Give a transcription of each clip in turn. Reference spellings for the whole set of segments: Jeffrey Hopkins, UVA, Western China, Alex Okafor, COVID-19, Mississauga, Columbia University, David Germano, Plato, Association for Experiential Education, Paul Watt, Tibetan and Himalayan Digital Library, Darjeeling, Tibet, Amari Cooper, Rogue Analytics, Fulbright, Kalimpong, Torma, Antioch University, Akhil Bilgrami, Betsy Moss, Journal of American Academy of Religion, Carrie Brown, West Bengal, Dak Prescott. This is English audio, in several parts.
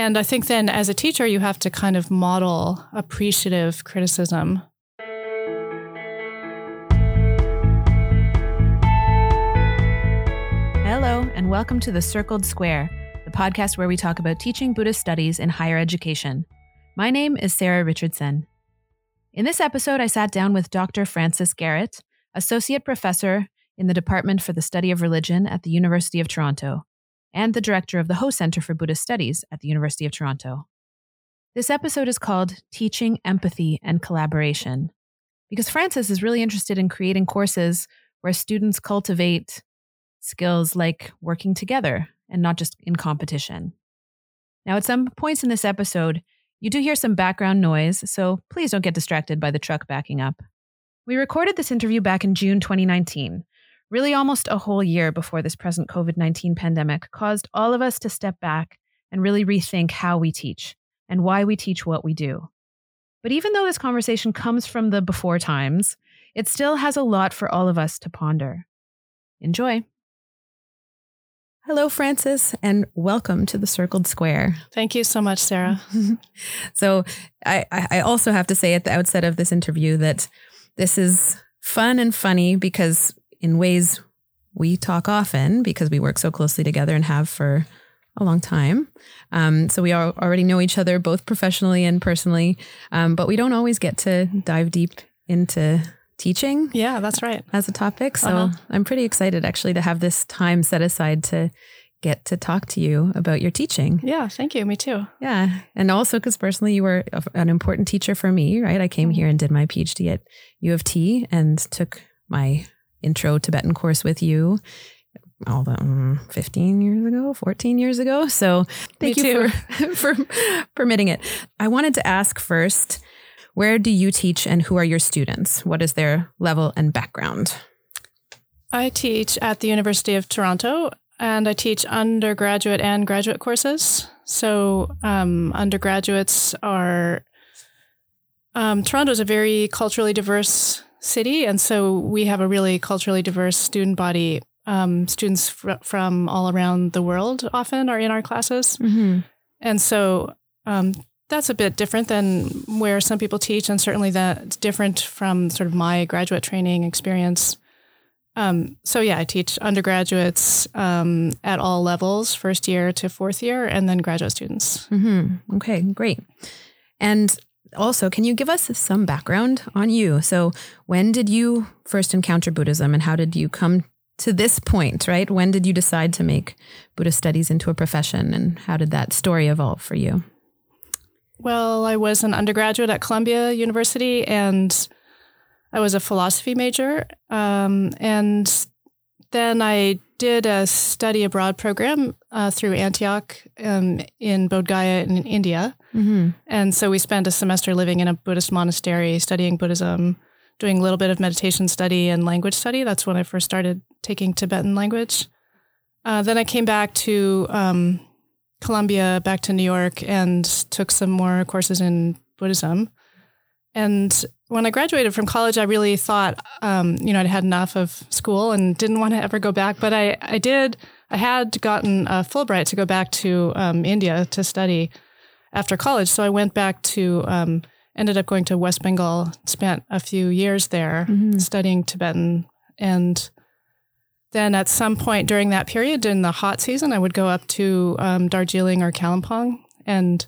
And I think then as a teacher, you have to kind of model appreciative criticism. Hello, and welcome to The Circled Square, the podcast where we talk about teaching Buddhist studies in higher education. My name is Sarah Richardson. In this episode, I sat down with Dr. Frances Garrett, Associate Professor in the Department for the Study of Religion at the University of Toronto, and the Director of the Ho Center for Buddhist Studies at the University of Toronto. This episode is called Teaching Empathy and Collaboration, because Frances is really interested in creating courses where students cultivate skills like working together and not just in competition. Now, at some points in this episode, you do hear some background noise, so please don't get distracted by the truck backing up. We recorded this interview back in June 2019, really almost a whole year before this present COVID-19 pandemic caused all of us to step back and really rethink how we teach and why we teach what we do. But even though this conversation comes from the before times, it still has a lot for all of us to ponder. Enjoy. Hello, Frances, and welcome to The Circled Square. Thank you so much, Sarah. So I also have to say at the outset of this interview that this is fun and funny because in ways we talk often because we work so closely together and have for a long time. So we already know each other both professionally and personally, but we don't always get to dive deep into teaching. Yeah, that's right. As a topic. So I'm pretty excited actually to have this time set aside to get to talk to you about your teaching. Yeah, thank you. Me too. Yeah. And also because personally you were an important teacher for me, right? I came here and did my PhD at U of T and took my intro Tibetan course with you all the 14 years ago. So thank you for permitting it. I wanted to ask first, where do you teach and who are your students? What is their level and background? I teach at the University of Toronto and I teach undergraduate and graduate courses. So undergraduates are, Toronto is a very culturally diverse city. And so we have a really culturally diverse student body. Students from all around the world often are in our classes. Mm-hmm. And so that's a bit different than where some people teach. And certainly that's different from sort of my graduate training experience. So I teach undergraduates at all levels, first year to fourth year, and then graduate students. Mm-hmm. Okay, great. And also, can you give us some background on you? So when did you first encounter Buddhism and how did you come to this point, right? When did you decide to make Buddhist studies into a profession and how did that story evolve for you? Well, I was an undergraduate at Columbia University and I was a philosophy major. And then I did a study abroad program through Antioch in Bodhgaya in India. Mm-hmm. And so we spent a semester living in a Buddhist monastery, studying Buddhism, doing a little bit of meditation study and language study. That's when I first started taking Tibetan language. Then I came back to Columbia, back to New York, and took some more courses in Buddhism. And when I graduated from college, I really thought, I'd had enough of school and didn't want to ever go back. But I had gotten a Fulbright to go back to India to study after college. So I went back to, ended up going to West Bengal, spent a few years there studying Tibetan. And then at some point during that period in the hot season, I would go up to Darjeeling or Kalimpong and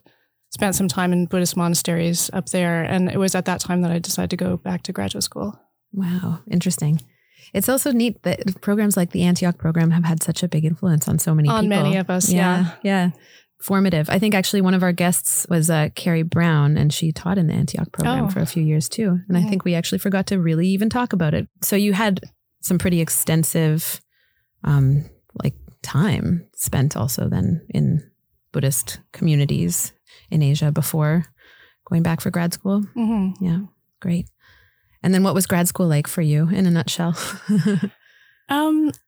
spent some time in Buddhist monasteries up there. And it was at that time that I decided to go back to graduate school. Wow. Interesting. It's also neat that programs like the Antioch program have had such a big influence on so many people. On many of us. Yeah. Formative. I think actually one of our guests was Carrie Brown and she taught in the Antioch program for a few years too. And I think we actually forgot to really even talk about it. So you had some pretty extensive time spent also then in Buddhist communities in Asia before going back for grad school. Mm-hmm. Yeah. Great. And then what was grad school like for you in a nutshell?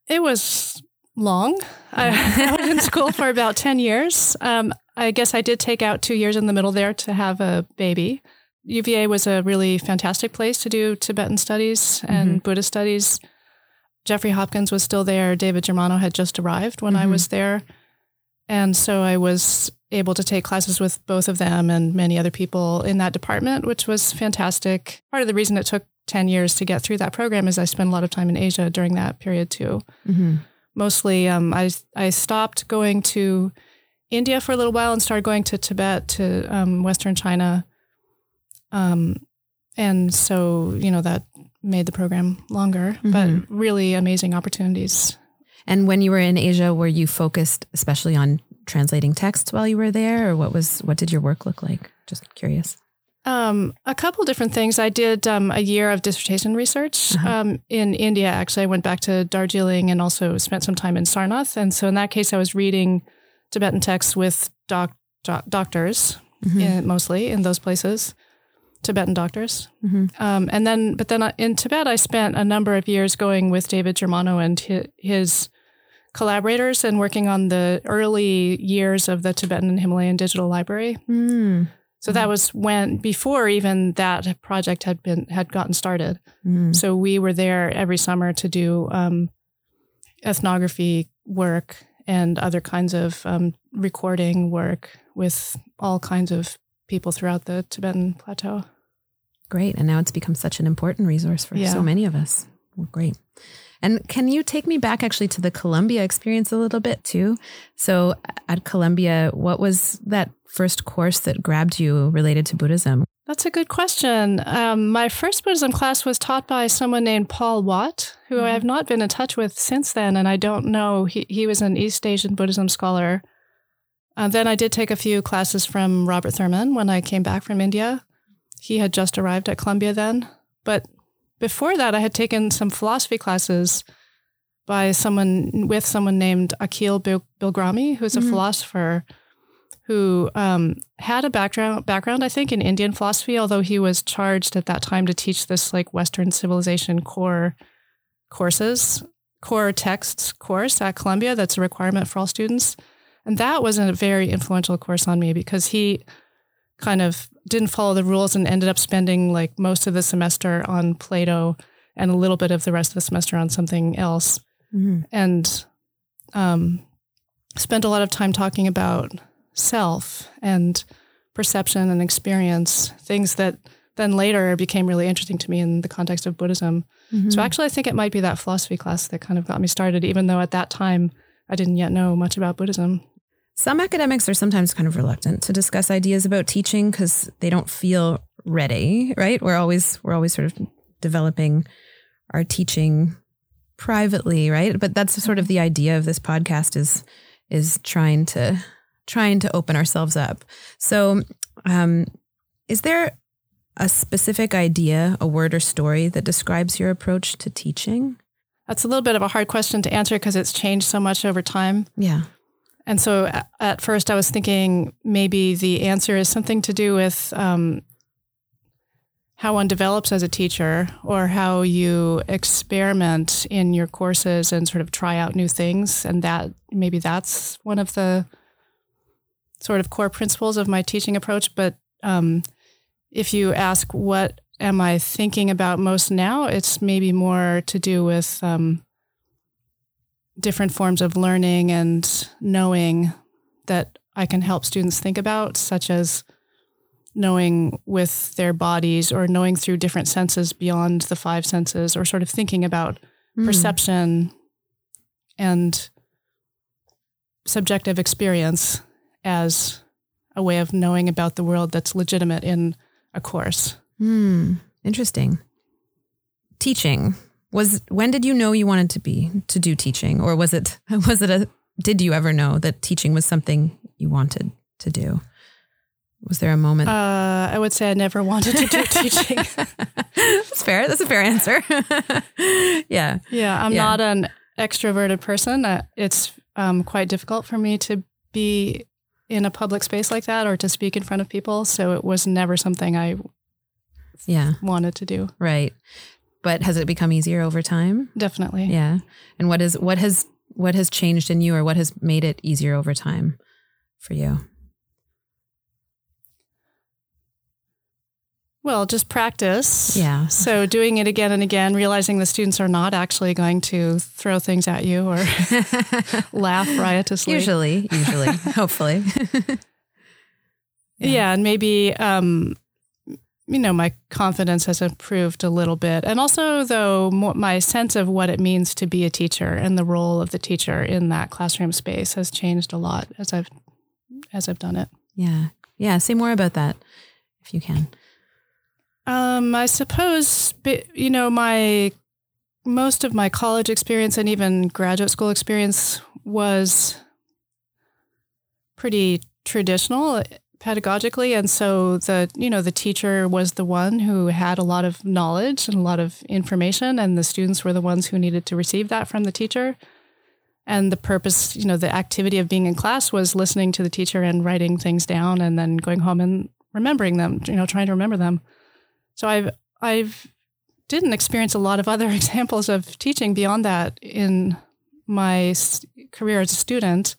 It was long. I was in school for about 10 years. I guess I did take out 2 years in the middle there to have a baby. UVA was a really fantastic place to do Tibetan studies and Buddhist studies. Jeffrey Hopkins was still there. David Germano had just arrived when I was there. And so I was able to take classes with both of them and many other people in that department, which was fantastic. Part of the reason it took 10 years to get through that program is I spent a lot of time in Asia during that period too. Mm-hmm. Mostly I stopped going to India for a little while and started going to Tibet, to Western China. And so, you know, that made the program longer, mm-hmm. but really amazing opportunities. And when you were in Asia, were you focused especially on translating texts while you were there, or what did your work look like? Just curious. A couple different things. I did a year of dissertation research in India. Actually, I went back to Darjeeling and also spent some time in Sarnath. And so in that case, I was reading Tibetan texts with doctors mm-hmm. Mostly in those places, Tibetan doctors. Mm-hmm. But then in Tibet, I spent a number of years going with David Germano and his collaborators and working on the early years of the Tibetan and Himalayan Digital Library. Mm. So that was before even that project had gotten started. Mm. So we were there every summer to do ethnography work and other kinds of recording work with all kinds of people throughout the Tibetan Plateau. Great. And now it's become such an important resource for so many of us. Well, great. And can you take me back actually to the Columbia experience a little bit too? So at Columbia, what was that first course that grabbed you related to Buddhism? That's a good question. My first Buddhism class was taught by someone named Paul Watt, who I have not been in touch with since then. And I don't know, he was an East Asian Buddhism scholar. Then I did take a few classes from Robert Thurman when I came back from India. He had just arrived at Columbia then, but before that, I had taken some philosophy classes by someone named Akhil Bilgrami, who's a philosopher who had a background, I think, in Indian philosophy, although he was charged at that time to teach this like Western civilization core texts course at Columbia. That's a requirement for all students. And that was a very influential course on me because he kind of didn't follow the rules and ended up spending like most of the semester on Plato and a little bit of the rest of the semester on something else. Mm-hmm. And spent a lot of time talking about self and perception and experience, things that then later became really interesting to me in the context of Buddhism. Mm-hmm. So actually, I think it might be that philosophy class that kind of got me started, even though at that time, I didn't yet know much about Buddhism. Some academics are sometimes kind of reluctant to discuss ideas about teaching because they don't feel ready, right? We're always sort of developing our teaching privately, right? But that's sort of the idea of this podcast is trying to open ourselves up. So, is there a specific idea, a word or story that describes your approach to teaching? That's a little bit of a hard question to answer because it's changed so much over time. Yeah. And so at first I was thinking maybe the answer is something to do with how one develops as a teacher or how you experiment in your courses and sort of try out new things. And that maybe that's one of the sort of core principles of my teaching approach. But if you ask what am I thinking about most now, it's maybe more to do with different forms of learning and knowing that I can help students think about, such as knowing with their bodies or knowing through different senses beyond the five senses, or sort of thinking about perception and subjective experience as a way of knowing about the world that's legitimate in a course. Mm. Interesting. Teaching. When did you know you wanted to do teaching, or did you ever know that teaching was something you wanted to do? Was there a moment? I would say I never wanted to do teaching. That's fair. That's a fair answer. Yeah. Yeah. I'm not an extroverted person. It's quite difficult for me to be in a public space like that or to speak in front of people. So it was never something I wanted to do. Right. But has it become easier over time? Definitely. Yeah. And what has changed in you, or what has made it easier over time for you? Well, just practice. Yeah. So doing it again and again, realizing the students are not actually going to throw things at you or laugh riotously. Usually, hopefully. Yeah. And maybe, you know, my confidence has improved a little bit. And also, though, my sense of what it means to be a teacher and the role of the teacher in that classroom space has changed a lot as I've done it. Yeah. Yeah. Say more about that if you can. I suppose, you know, most of my college experience and even graduate school experience was pretty traditional pedagogically. And so the teacher was the one who had a lot of knowledge and a lot of information, and the students were the ones who needed to receive that from the teacher. And the purpose, you know, the activity of being in class was listening to the teacher and writing things down and then going home and remembering them, you know, trying to remember them. So I've didn't experience a lot of other examples of teaching beyond that in my career as a student.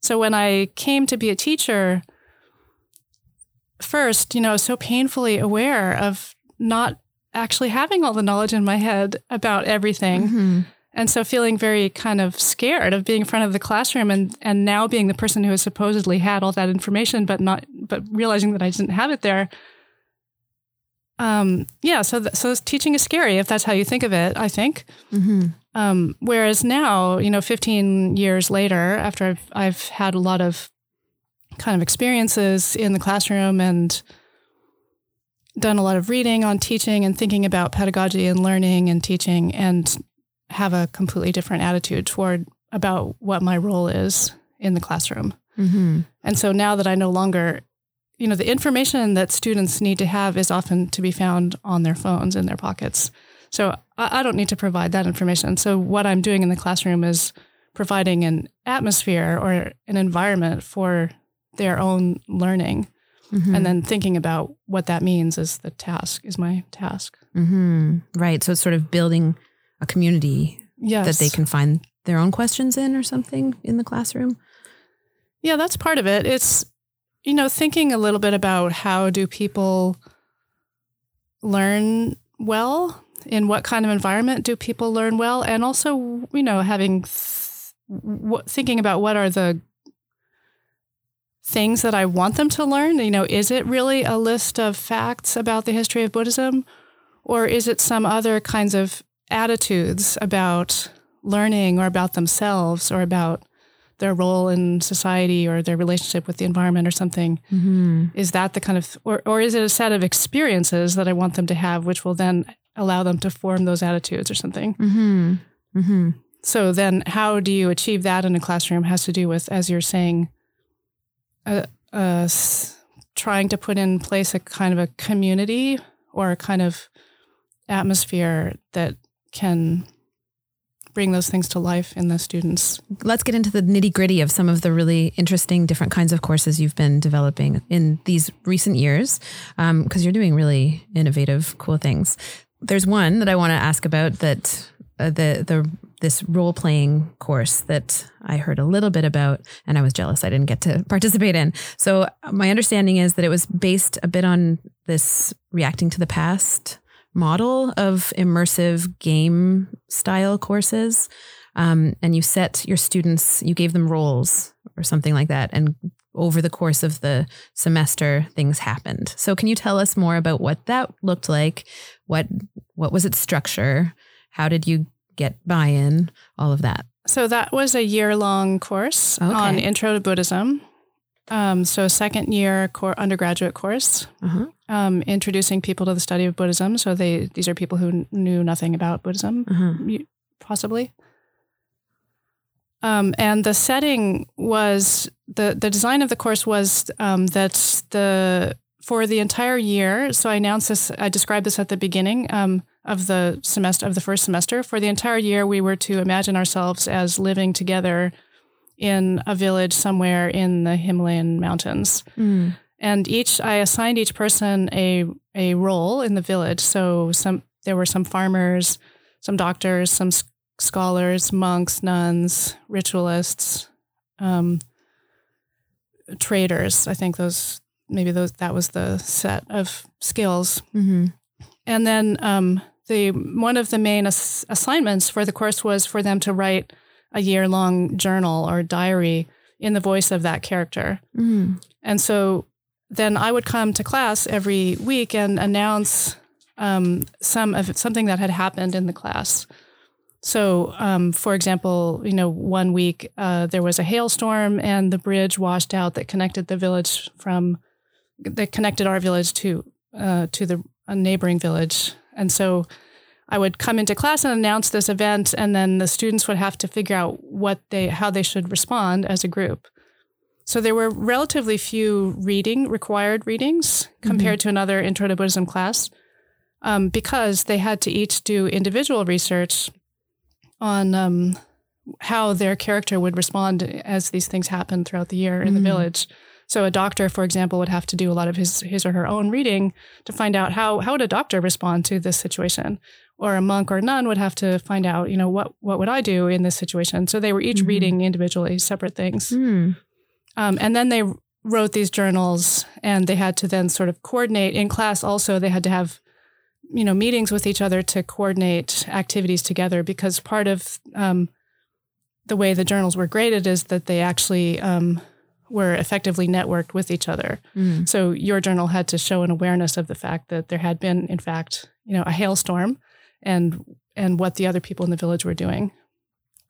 So when I came to be a teacher, first, you know, I was so painfully aware of not actually having all the knowledge in my head about everything. Mm-hmm. And so feeling very kind of scared of being in front of the classroom and now being the person who has supposedly had all that information, but realizing that I didn't have it there. So teaching is scary, if that's how you think of it, I think. Mm-hmm. Whereas now, you know, 15 years later, after I've had a lot of kind of experiences in the classroom and done a lot of reading on teaching and thinking about pedagogy and learning and teaching, and have a completely different attitude about what my role is in the classroom. Mm-hmm. And so now that I no longer... you know, the information that students need to have is often to be found on their phones, in their pockets. So I don't need to provide that information. So what I'm doing in the classroom is providing an atmosphere or an environment for their own learning. Mm-hmm. And then thinking about what that means is my task. Mm-hmm. Right. So it's sort of building a community that they can find their own questions in or something in the classroom. Yeah, that's part of it. It's, you know, thinking a little bit about how do people learn well, in what kind of environment do people learn well, and also, you know, thinking about what are the things that I want them to learn. You know, is it really a list of facts about the history of Buddhism, or is it some other kinds of attitudes about learning or about themselves or about their role in society or their relationship with the environment or something? Mm-hmm. Is that the kind of, or is it a set of experiences that I want them to have, which will then allow them to form those attitudes or something? Mm-hmm. Mm-hmm. So then how do you achieve that in a classroom has to do with, as you're saying, trying to put in place a kind of a community or a kind of atmosphere that can bring those things to life in the students. Let's get into the nitty gritty of some of the really interesting different kinds of courses you've been developing in these recent years, because you're doing really innovative, cool things. There's one that I want to ask about that this role-playing course that I heard a little bit about, and I was jealous I didn't get to participate in. So my understanding is that it was based a bit on this reacting to the past model of immersive game style courses. And you set your students, you gave them roles or something like that. And over the course of the semester, things happened. So can you tell us more about what that looked like? What was its structure? How did you get buy-in? All of that. So that was a year-long course on Intro to Buddhism. So second year undergraduate course, introducing people to the study of Buddhism. So these are people who knew nothing about Buddhism, possibly. And the setting was, the design of the course was for the entire year. So I described this at the beginning of the semester, of the first semester. For the entire year, we were to imagine ourselves as living together in a village somewhere in the Himalayan mountains. Mm. And I assigned each person a role in the village. So there were some farmers, some doctors, some scholars, monks, nuns, ritualists, traders. I think that was the set of skills. Mm-hmm. And then one of the main assignments for the course was for them to write a year-long journal or diary in the voice of that character. Mm. And so then I would come to class every week and announce something that had happened in the class. So, for example, you know, one week there was a hailstorm and the bridge washed out that connected the village our village to the neighboring village. And so I would come into class and announce this event, and then the students would have to figure out how they should respond as a group. So there were relatively few required readings compared to another Intro to Buddhism class, because they had to each do individual research on how their character would respond as these things happened throughout the year in the village. So a doctor, for example, would have to do a lot of his or her own reading to find out how would a doctor respond to this situation, or a monk or nun would have to find out, you know, what would I do in this situation? So they were each reading individually separate things. Mm. And then they wrote these journals, and they had to then sort of coordinate in class. Also, they had to have, you know, meetings with each other to coordinate activities together, because part of the way the journals were graded is that they actually were effectively networked with each other. Mm. So your journal had to show an awareness of the fact that there had been, in fact, you know, a hailstorm and what the other people in the village were doing.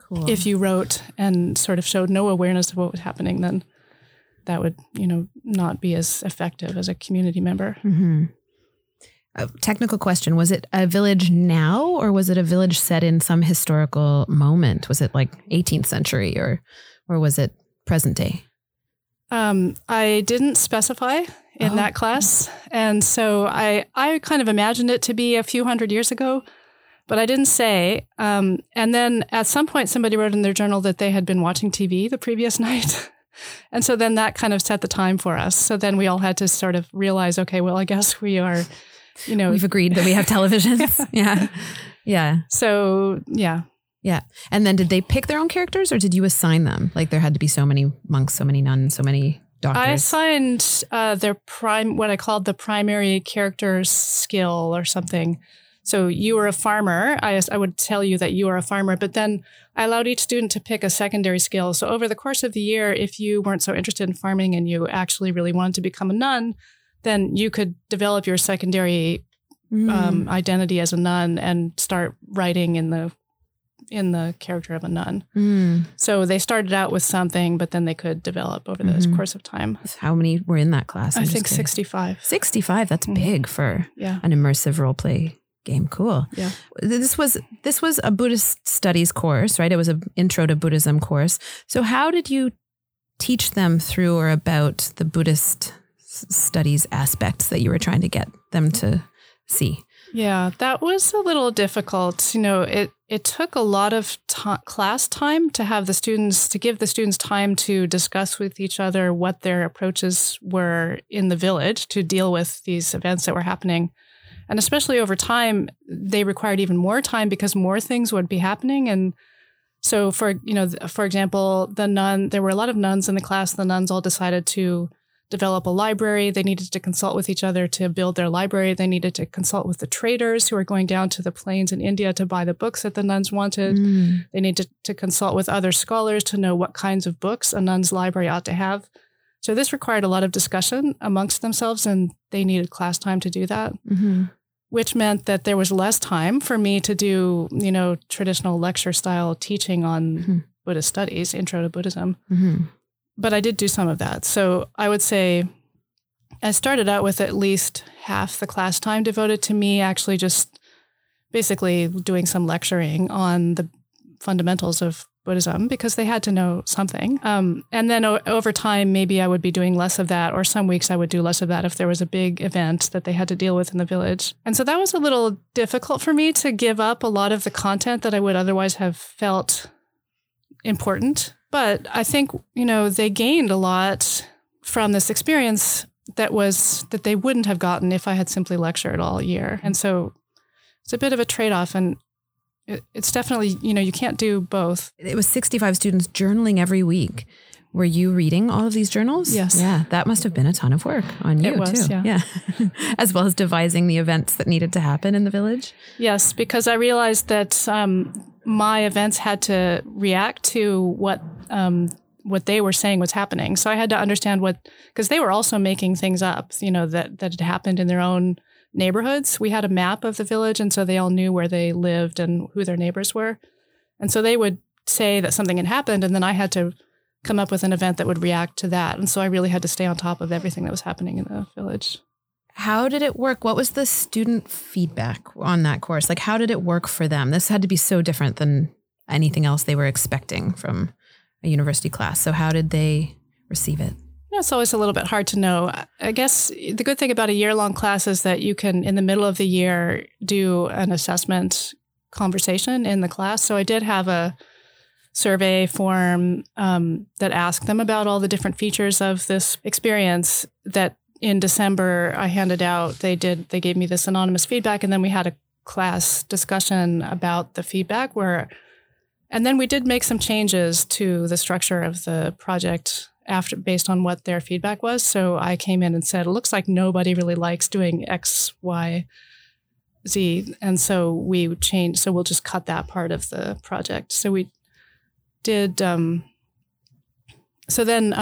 Cool. If you wrote and sort of showed no awareness of what was happening, then that would, you know, not be as effective as a community member. Mm-hmm. A technical question. Was it a village now, or was it a village set in some historical moment? Was it like 18th century or was it present day? I didn't specify in that class. And so I kind of imagined it to be a few hundred years ago, but I didn't say. And then at some point, somebody wrote in their journal that they had been watching TV the previous night. And so then that kind of set the time for us. So then we all had to sort of realize, okay, well, I guess we are, you know. We've agreed that we have televisions. Yeah. Yeah. So, yeah. Yeah. And then did they pick their own characters, or did you assign them? Like there had to be so many monks, so many nuns, so many doctors. I assigned what I called the primary character skill or something. So you were a farmer. I would tell you that you are a farmer, but then I allowed each student to pick a secondary skill. So over the course of the year, if you weren't so interested in farming and you actually really wanted to become a nun, then you could develop your secondary identity as a nun and start writing in the character of a nun. Mm. So they started out with something, but then they could develop over the course of time. How many were in that class? I think 65. 65. That's big for an immersive role play game. Cool. Yeah. This was a Buddhist studies course, right? It was an Intro to Buddhism course. So how did you teach them through or about the Buddhist studies aspects that you were trying to get them to see? Yeah, that was a little difficult. You know, it took a lot of class time to have give the students time to discuss with each other what their approaches were in the village to deal with these events that were happening. And especially over time, they required even more time because more things would be happening. And so for example, there were a lot of nuns in the class. The nuns all decided to develop a library. They needed to consult with each other to build their library. They needed to consult with the traders who were going down to the plains in India to buy the books that the nuns wanted. Mm. They needed to consult with other scholars to know what kinds of books a nun's library ought to have. So this required a lot of discussion amongst themselves, and they needed class time to do that, which meant that there was less time for me to do, you know, traditional lecture style teaching on Buddhist studies, Intro to Buddhism. Mm-hmm. But I did do some of that. So I would say I started out with at least half the class time devoted to me actually just basically doing some lecturing on the fundamentals of Buddhism, because they had to know something. And then over time, maybe I would be doing less of that, or some weeks I would do less of that if there was a big event that they had to deal with in the village. And so that was a little difficult for me to give up a lot of the content that I would otherwise have felt important. But I think, you know, they gained a lot from this experience that they wouldn't have gotten if I had simply lectured all year. And so it's a bit of a trade-off, and it's definitely, you know, you can't do both. It was 65 students journaling every week. Were you reading all of these journals? Yes. Yeah. That must have been a ton of work on you, too. It was, yeah. As well as devising the events that needed to happen in the village. Yes, because I realized that my events had to react to what what they were saying was happening. So I had to understand what, because they were also making things up, you know, that had happened in their own neighborhoods. We had a map of the village, and so they all knew where they lived and who their neighbors were. And so they would say that something had happened, and then I had to come up with an event that would react to that. And so I really had to stay on top of everything that was happening in the village. How did it work? What was the student feedback on that course? Like, how did it work for them? This had to be so different than anything else they were expecting from a university class. So how did they receive it? You know, it's always a little bit hard to know. I guess the good thing about a year-long class is that you can, in the middle of the year, do an assessment conversation in the class. So I did have a survey form that asked them about all the different features of this experience that in December I handed out. They gave me this anonymous feedback, and then we had a class discussion about the feedback and then we did make some changes to the structure of the project after, based on what their feedback was. So I came in and said, it looks like nobody really likes doing X, Y, Z. And so we changed. So we'll just cut that part of the project. So we did. So then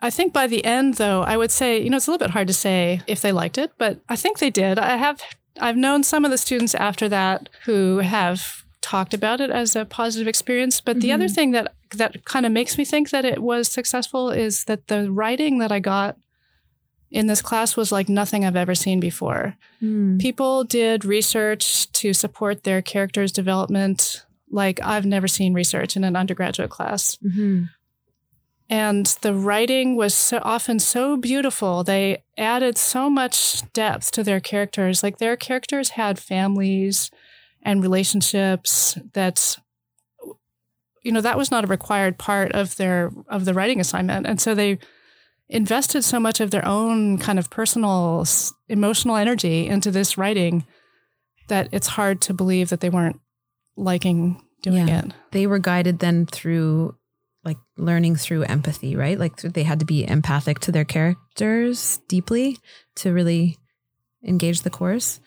I think by the end, though, I would say, you know, it's a little bit hard to say if they liked it, but I think they did. I've known some of the students after that who have talked about it as a positive experience. But the other thing that kind of makes me think that it was successful is that the writing that I got in this class was like nothing I've ever seen before. People did research to support their character's development like I've never seen research in an undergraduate class. And the writing was often so beautiful. They added so much depth to their characters. Like their characters had families and relationships that, you know, that was not a required part of the writing assignment. And so they invested so much of their own kind of personal, emotional energy into this writing that it's hard to believe that they weren't liking doing it. They were guided then through like learning through empathy, right? Like they had to be empathic to their characters deeply to really engage the course.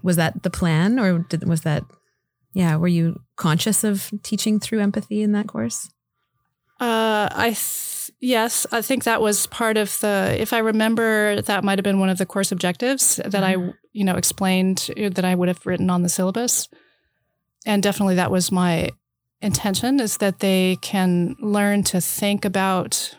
Was that the plan or were you conscious of teaching through empathy in that course? Yes, I think that was part of if I remember, that might have been one of the course objectives that I, you know, explained that I would have written on the syllabus. And definitely that was my intention, is that they can learn to think about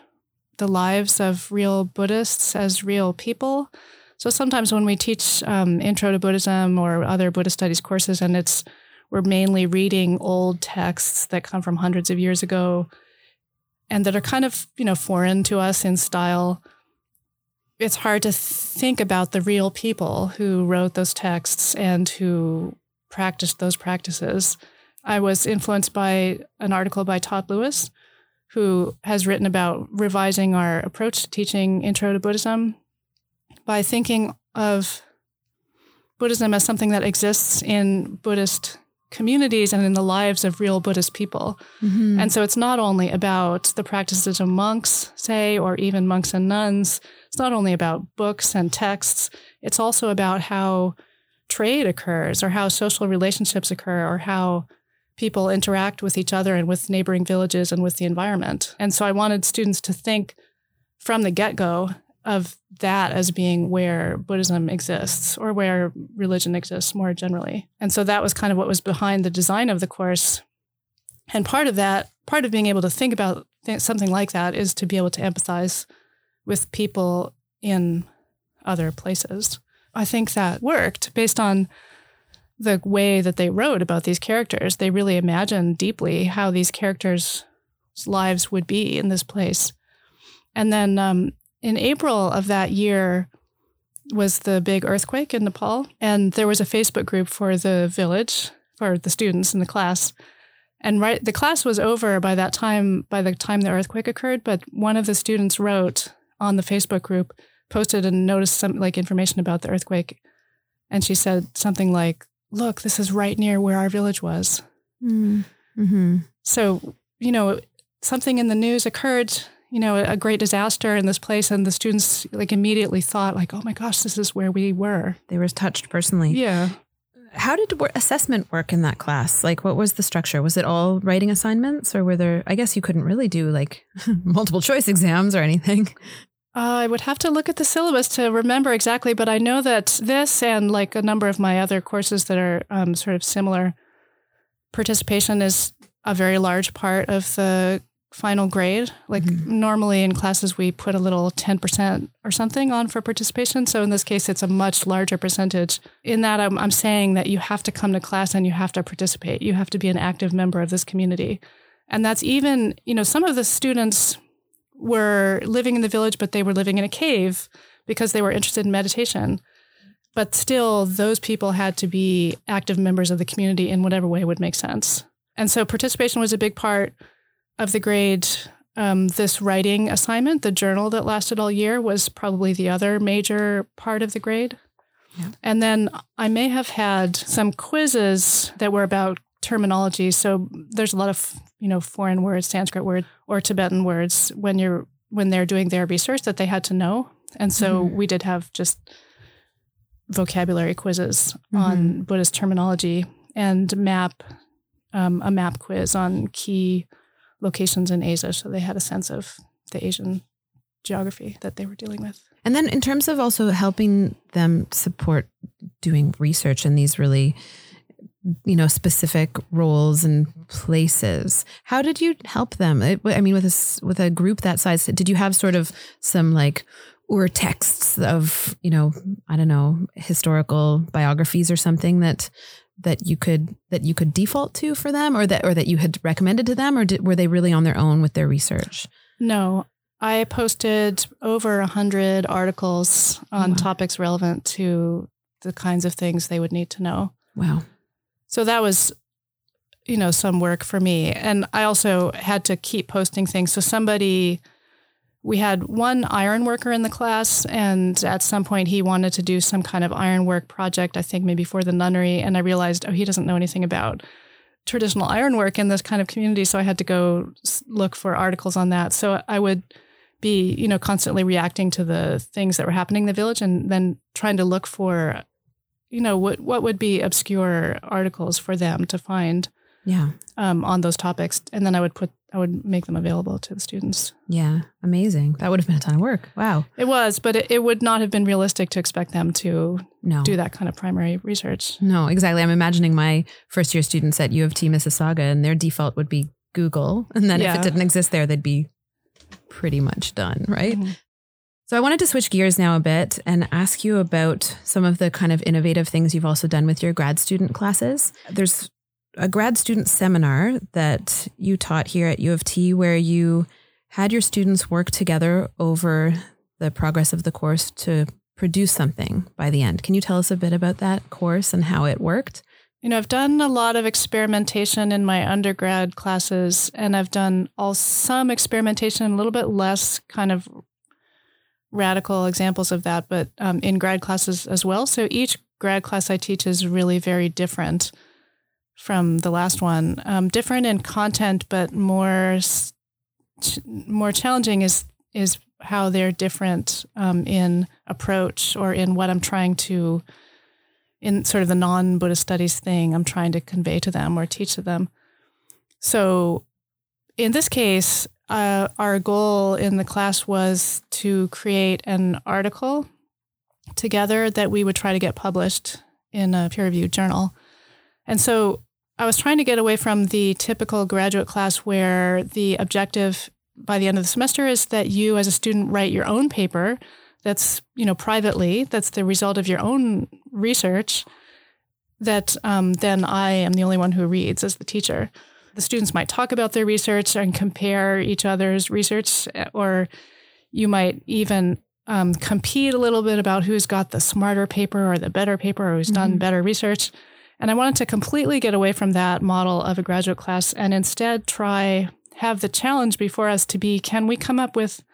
the lives of real Buddhists as real people. So sometimes when we teach Intro to Buddhism or other Buddhist studies courses, and we're mainly reading old texts that come from hundreds of years ago and that are kind of, you know, foreign to us in style, it's hard to think about the real people who wrote those texts and who practiced those practices. I was influenced by an article by Todd Lewis, who has written about revising our approach to teaching Intro to Buddhism by thinking of Buddhism as something that exists in Buddhist communities and in the lives of real Buddhist people. And so it's not only about the practices of monks, say, or even monks and nuns. It's not only about books and texts. It's also about how trade occurs, or how social relationships occur, or how people interact with each other and with neighboring villages and with the environment. And so I wanted students to think from the get-go of that as being where Buddhism exists, or where religion exists more generally. And so that was kind of what was behind the design of the course. And part of being able to think about something like that is to be able to empathize with people in other places. I think that worked based on the way that they wrote about these characters. They really imagined deeply how these characters' lives would be in this place. And then in April of that year was the big earthquake in Nepal, and there was a Facebook group for the village, for the students in the class. And the class was over by the time the earthquake occurred, but one of the students wrote on the Facebook group, posted and noticed some like information about the earthquake, and she said something like, "Look, this is right near where our village was." So, you know, something in the news occurred, you know, a great disaster in this place. And the students like immediately thought like, oh my gosh, this is where we were. They were touched personally. Yeah. How did assessment work in that class? Like, what was the structure? Was it all writing assignments, or were there, I guess you couldn't really do like multiple choice exams or anything. I would have to look at the syllabus to remember exactly, but I know that this and like a number of my other courses that are sort of similar, participation is a very large part of the final grade. Like normally in classes, we put a little 10% or something on for participation. So in this case, it's a much larger percentage. In that, I'm saying that you have to come to class and you have to participate. You have to be an active member of this community. And that's even, you know, some of the students were living in the village, but they were living in a cave because they were interested in meditation. But still, those people had to be active members of the community in whatever way would make sense. And so participation was a big part of the grade. This writing assignment, the journal that lasted all year, was probably the other major part of the grade. Yeah. And then I may have had some quizzes that were about terminology. So there's a lot of, you know, foreign words, Sanskrit words or Tibetan words when they're doing their research that they had to know. And so we did have just vocabulary quizzes on Buddhist terminology and a map quiz on key locations in Asia. So they had a sense of the Asian geography that they were dealing with. And then in terms of also helping them support doing research in these really, you know, specific roles and places, how did you help them? I mean, with a group that size, did you have sort of some like or texts of, you know, I don't know, historical biographies or something that you could default to for them, or that you had recommended to them, or were they really on their own with their research? No, I posted over 100 articles on topics relevant to the kinds of things they would need to know. Wow. So that was, you know, some work for me. And I also had to keep posting things. So we had one iron worker in the class, and at some point he wanted to do some kind of iron work project, I think maybe for the nunnery. And I realized, he doesn't know anything about traditional iron work in this kind of community. So I had to go look for articles on that. So I would be, you know, constantly reacting to the things that were happening in the village and then trying to look for, you know, what would be obscure articles for them to find. Yeah. On those topics. And then I would make them available to the students. Yeah. Amazing. That would have been a ton of work. Wow. It was, but it would not have been realistic to expect them to do that kind of primary research. No, exactly. I'm imagining my first year students at U of T Mississauga, and their default would be Google. And then if it didn't exist there, they'd be pretty much done. Right. Mm-hmm. So I wanted to switch gears now a bit and ask you about some of the kind of innovative things you've also done with your grad student classes. There's a grad student seminar that you taught here at U of T where you had your students work together over the progress of the course to produce something by the end. Can you tell us a bit about that course and how it worked? You know, I've done a lot of experimentation in my undergrad classes, and I've done some experimentation, a little bit less kind of radical examples of that, but in grad classes as well. So each grad class I teach is really very different from the last one, different in content, but more challenging is how they're different in approach, or in what I'm trying to, in sort of the non-Buddhist studies thing, I'm trying to convey to them or teach to them. So in this case, our goal in the class was to create an article together that we would try to get published in a peer-reviewed journal. And so I was trying to get away from the typical graduate class where the objective by the end of the semester is that you as a student write your own paper that's, you know, privately, that's the result of your own research that then I am the only one who reads as the teacher. The students might talk about their research and compare each other's research, or you might even compete a little bit about who's got the smarter paper or the better paper or who's done better research. And I wanted to completely get away from that model of a graduate class and instead have the challenge before us to be, can we come up with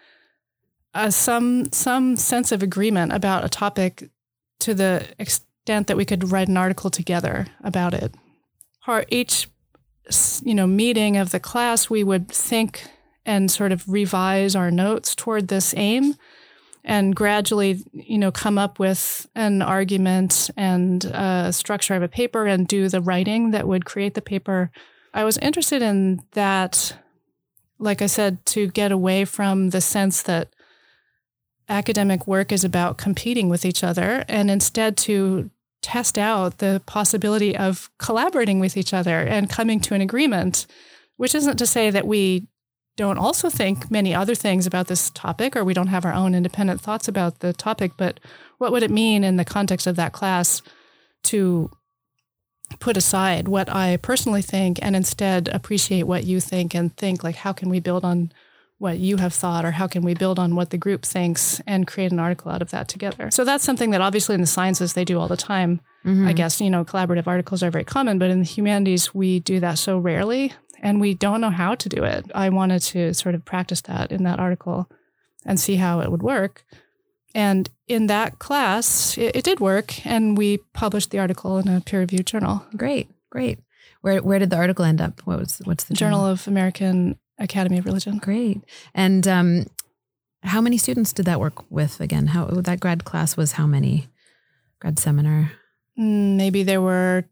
some sense of agreement about a topic to the extent that we could write an article together about it? Each, you know, meeting of the class, we would think and sort of revise our notes toward this aim. and gradually, you know, come up with an argument and structure of a paper and do the writing that would create the paper. I was interested in that, like I said, to get away from the sense that academic work is about competing with each other, and instead to test out the possibility of collaborating with each other and coming to an agreement, which isn't to say that we don't also think many other things about this topic, or we don't have our own independent thoughts about the topic, but what would it mean in the context of that class to put aside what I personally think and instead appreciate what you think and think like, how can we build on what you have thought, or how can we build on what the group thinks and create an article out of that together? So that's something that obviously in the sciences they do all the time. Mm-hmm. I guess, you know, collaborative articles are very common, but in the humanities we do that so rarely and we don't know how to do it. I wanted to sort of practice that in that article and see how it would work. And in that class, it did work, and we published the article in a peer-reviewed journal. Great, great. Where did the article end up? What's the journal? Journal of American Academy of Religion. Great. And how many students did that work with again? How that grad class was how many? Grad seminar? Maybe there were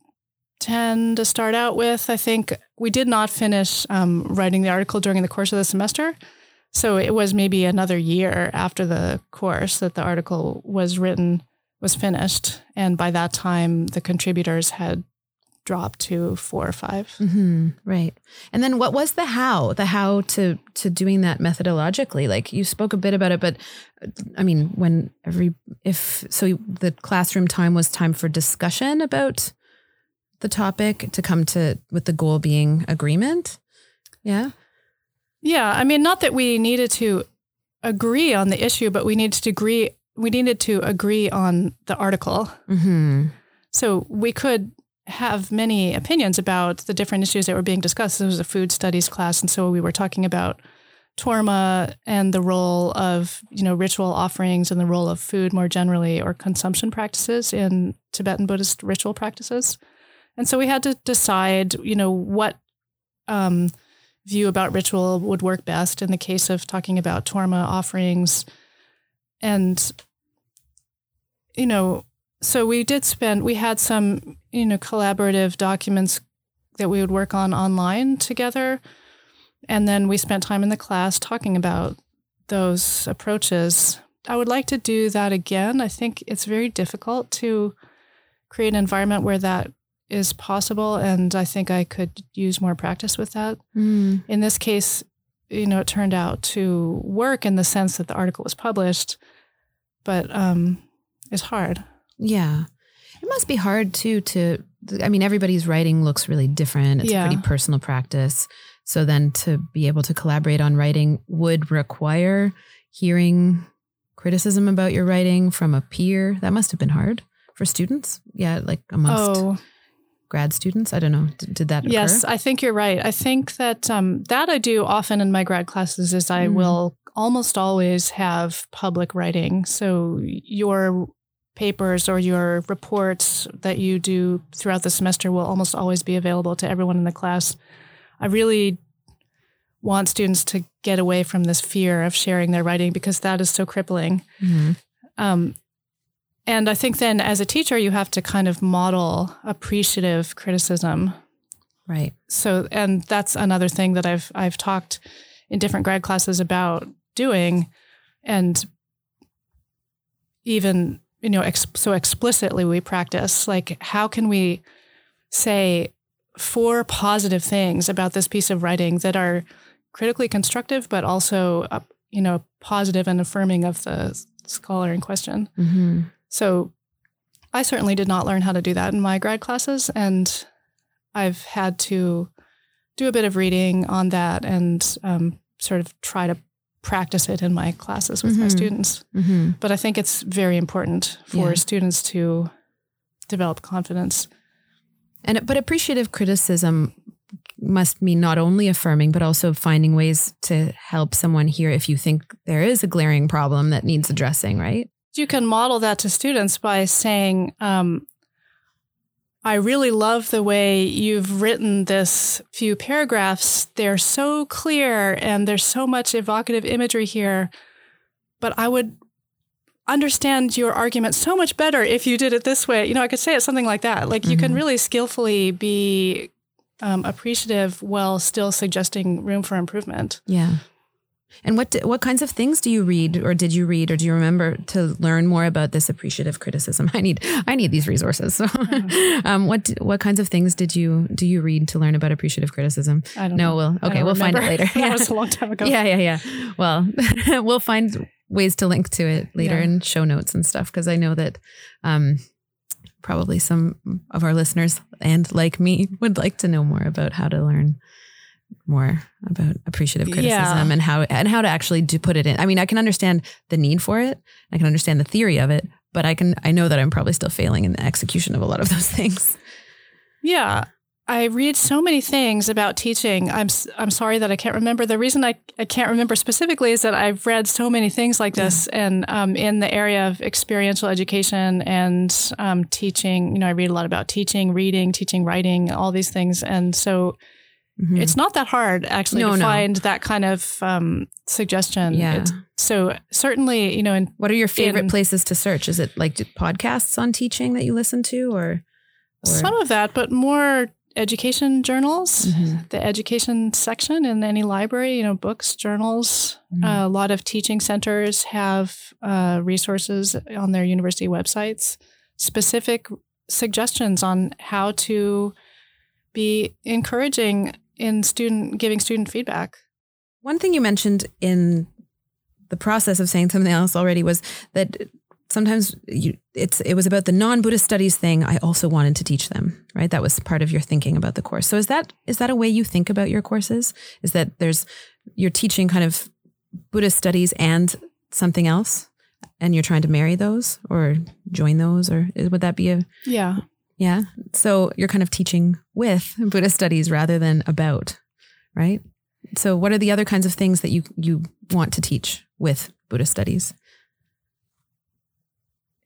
10 to start out with. I think we did not finish writing the article during the course of the semester. So it was maybe another year after the course that the article was written, was finished. And by that time, the contributors had drop to 4 or 5. Mm-hmm, right. And then what was the how to doing that methodologically? Like you spoke a bit about it, but I mean, so the classroom time was time for discussion about the topic to come to, with the goal being agreement. Yeah. Yeah. I mean, not that we needed to agree on the issue, but we needed to agree on the article. Mm-hmm. So we could have many opinions about the different issues that were being discussed. This was a food studies class. And so we were talking about Torma and the role of, you know, ritual offerings and the role of food more generally, or consumption practices in Tibetan Buddhist ritual practices. And so we had to decide, you know, what view about ritual would work best in the case of talking about Torma offerings. And, you know, so we had some, you know, collaborative documents that we would work on online together. And then we spent time in the class talking about those approaches. I would like to do that again. I think it's very difficult to create an environment where that is possible. And I think I could use more practice with that. Mm. In this case, you know, it turned out to work in the sense that the article was published, but it's hard. Yeah. It must be hard too everybody's writing looks really different. It's a pretty personal practice. So then to be able to collaborate on writing would require hearing criticism about your writing from a peer. That must have been hard for students. Yeah. Like amongst grad students. I don't know. Did that occur? Yes, I think you're right. I think that, that I do often in my grad classes is I will almost always have public writing. So your papers or your reports that you do throughout the semester will almost always be available to everyone in the class. I really want students to get away from this fear of sharing their writing because that is so crippling. Mm-hmm. And I think then as a teacher, you have to kind of model appreciative criticism. Right. So, and that's another thing that I've talked in different grad classes about doing, and even so explicitly we practice, like, how can we say 4 positive things about this piece of writing that are critically constructive, but also, positive and affirming of the scholar in question. Mm-hmm. So I certainly did not learn how to do that in my grad classes. And I've had to do a bit of reading on that and sort of try to practice it in my classes with my students. Mm-hmm. But I think it's very important for students to develop confidence. But appreciative criticism must mean not only affirming, but also finding ways to help someone hear if you think there is a glaring problem that needs addressing, right? You can model that to students by saying, I really love the way you've written this few paragraphs. They're so clear and there's so much evocative imagery here, but I would understand your argument so much better if you did it this way. You know, I could say it something like that. Like, you can really skillfully be appreciative while still suggesting room for improvement. Yeah. And what kinds of things do you read, or did you read, or do you remember to learn more about this appreciative criticism? I need these resources. So, what kinds of things do you read to learn about appreciative criticism? I don't know. We'll find it later. That was a long time ago. Yeah. Well, we'll find ways to link to it later in show notes and stuff, because I know that probably some of our listeners and like me would like to know more about how to learn more about appreciative criticism and how to actually do put it in. I mean, I can understand the need for it. I can understand the theory of it, but I know that I'm probably still failing in the execution of a lot of those things. Yeah. I read so many things about teaching. I'm sorry that I can't remember. The reason I can't remember specifically is that I've read so many things like this, and in the area of experiential education and teaching, you know, I read a lot about teaching, reading, teaching, writing, all these things. And so it's not that hard actually to find that kind of suggestion. Yeah. So certainly, you know, and what are your favorite places to search? Is it like podcasts on teaching that you listen to, or some of that, but more education journals, the education section in any library, you know, books, journals, a lot of teaching centers have resources on their university websites, specific suggestions on how to be encouraging in giving student feedback. One thing you mentioned in the process of saying something else already was that sometimes it was about the non-Buddhist studies thing. I also wanted to teach them, right? That was part of your thinking about the course. So is that a way you think about your courses? Is that you're teaching kind of Buddhist studies and something else, and you're trying to marry those or join those, or would that be Yeah. So you're kind of teaching with Buddhist studies rather than about, right? So what are the other kinds of things that you want to teach with Buddhist studies?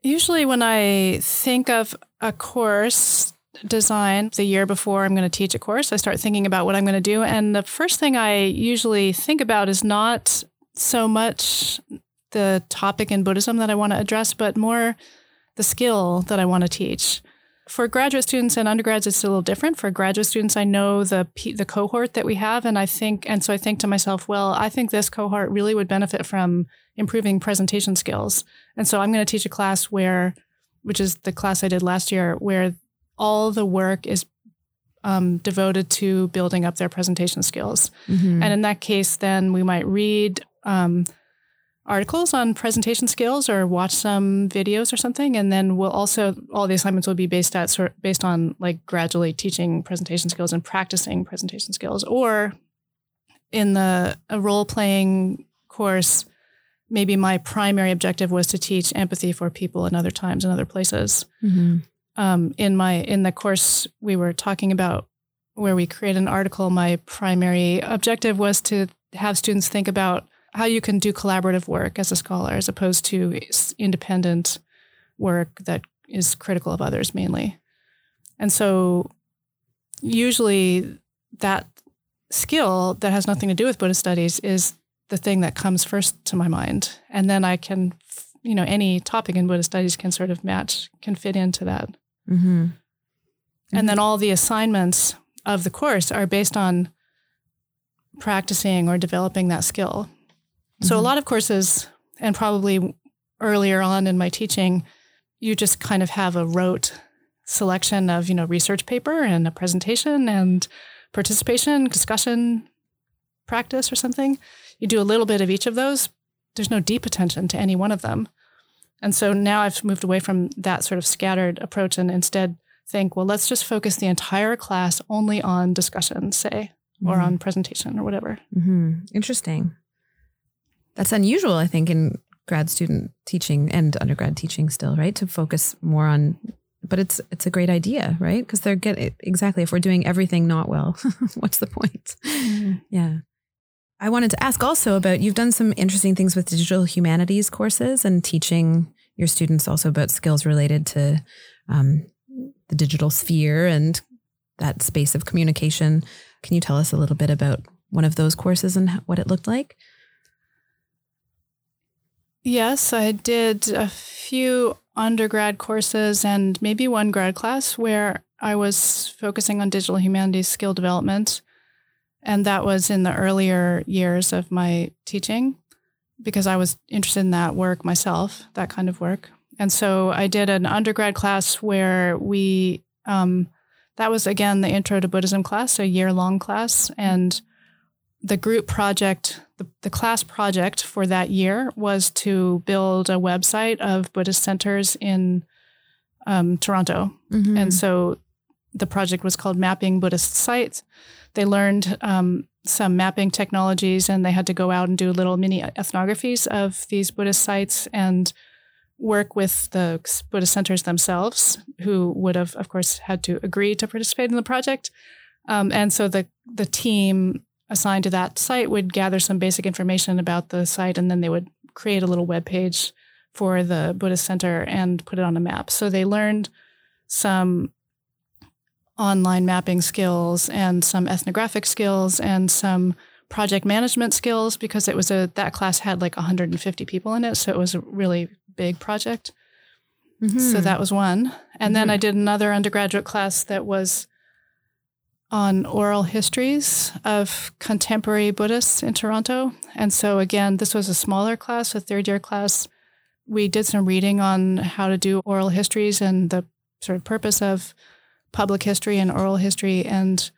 Usually when I think of a course design, the year before I'm going to teach a course, I start thinking about what I'm going to do. And the first thing I usually think about is not so much the topic in Buddhism that I want to address, but more the skill that I want to teach. For graduate students and undergrads, it's a little different. For graduate students, I know the cohort that we have, and so I think to myself, well, I think this cohort really would benefit from improving presentation skills, and so I'm going to teach a class which is the class I did last year, where all the work is devoted to building up their presentation skills. And in that case, then we might read articles on presentation skills or watch some videos or something. And then all the assignments will be based on like gradually teaching presentation skills and practicing presentation skills. Or in a role-playing course, maybe my primary objective was to teach empathy for people in other times and other places. In the course we were talking about where we create an article, my primary objective was to have students think about how you can do collaborative work as a scholar as opposed to independent work that is critical of others mainly. And so usually that skill that has nothing to do with Buddhist studies is the thing that comes first to my mind. And then I can, you know, any topic in Buddhist studies can sort of can fit into that. And then all the assignments of the course are based on practicing or developing that skill. So a lot of courses, and probably earlier on in my teaching, you just kind of have a rote selection of, you know, research paper and a presentation and participation, discussion, practice or something. You do a little bit of each of those. There's no deep attention to any one of them. And so now I've moved away from that sort of scattered approach and instead think, well, let's just focus the entire class only on discussion, say, or on presentation or whatever. Interesting. That's unusual, I think, in grad student teaching and undergrad teaching still, right? To focus more on, but it's a great idea, right? Because they're exactly, if we're doing everything not well, what's the point? Yeah. I wanted to ask also about, you've done some interesting things with digital humanities courses and teaching your students also about skills related to the digital sphere and that space of communication. Can you tell us a little bit about one of those courses and what it looked like? Yes, I did a few undergrad courses and maybe one grad class where I was focusing on digital humanities skill development. And that was in the earlier years of my teaching because I was interested in that work myself, that kind of work. And so I did an undergrad class where we, that was again, the Intro to Buddhism class, a year-long class. And the group project, the class project for that year was to build a website of Buddhist centers in Toronto. Mm-hmm. And so the project was called Mapping Buddhist Sites. They learned some mapping technologies and they had to go out and do little mini ethnographies of these Buddhist sites and work with the Buddhist centers themselves, who would have, of course, had to agree to participate in the project. And so the team assigned to that site would gather some basic information about the site, and then they would create a little web page for the Buddhist center and put it on a map. So they learned some online mapping skills and some ethnographic skills and some project management skills because it was that class had like 150 people in it. So it was a really big project. Mm-hmm. So that was one. And then I did another undergraduate class that was on oral histories of contemporary Buddhists in Toronto. And so again, this was a smaller class, a third year class. We did some reading on how to do oral histories and the sort of purpose of public history and oral history, and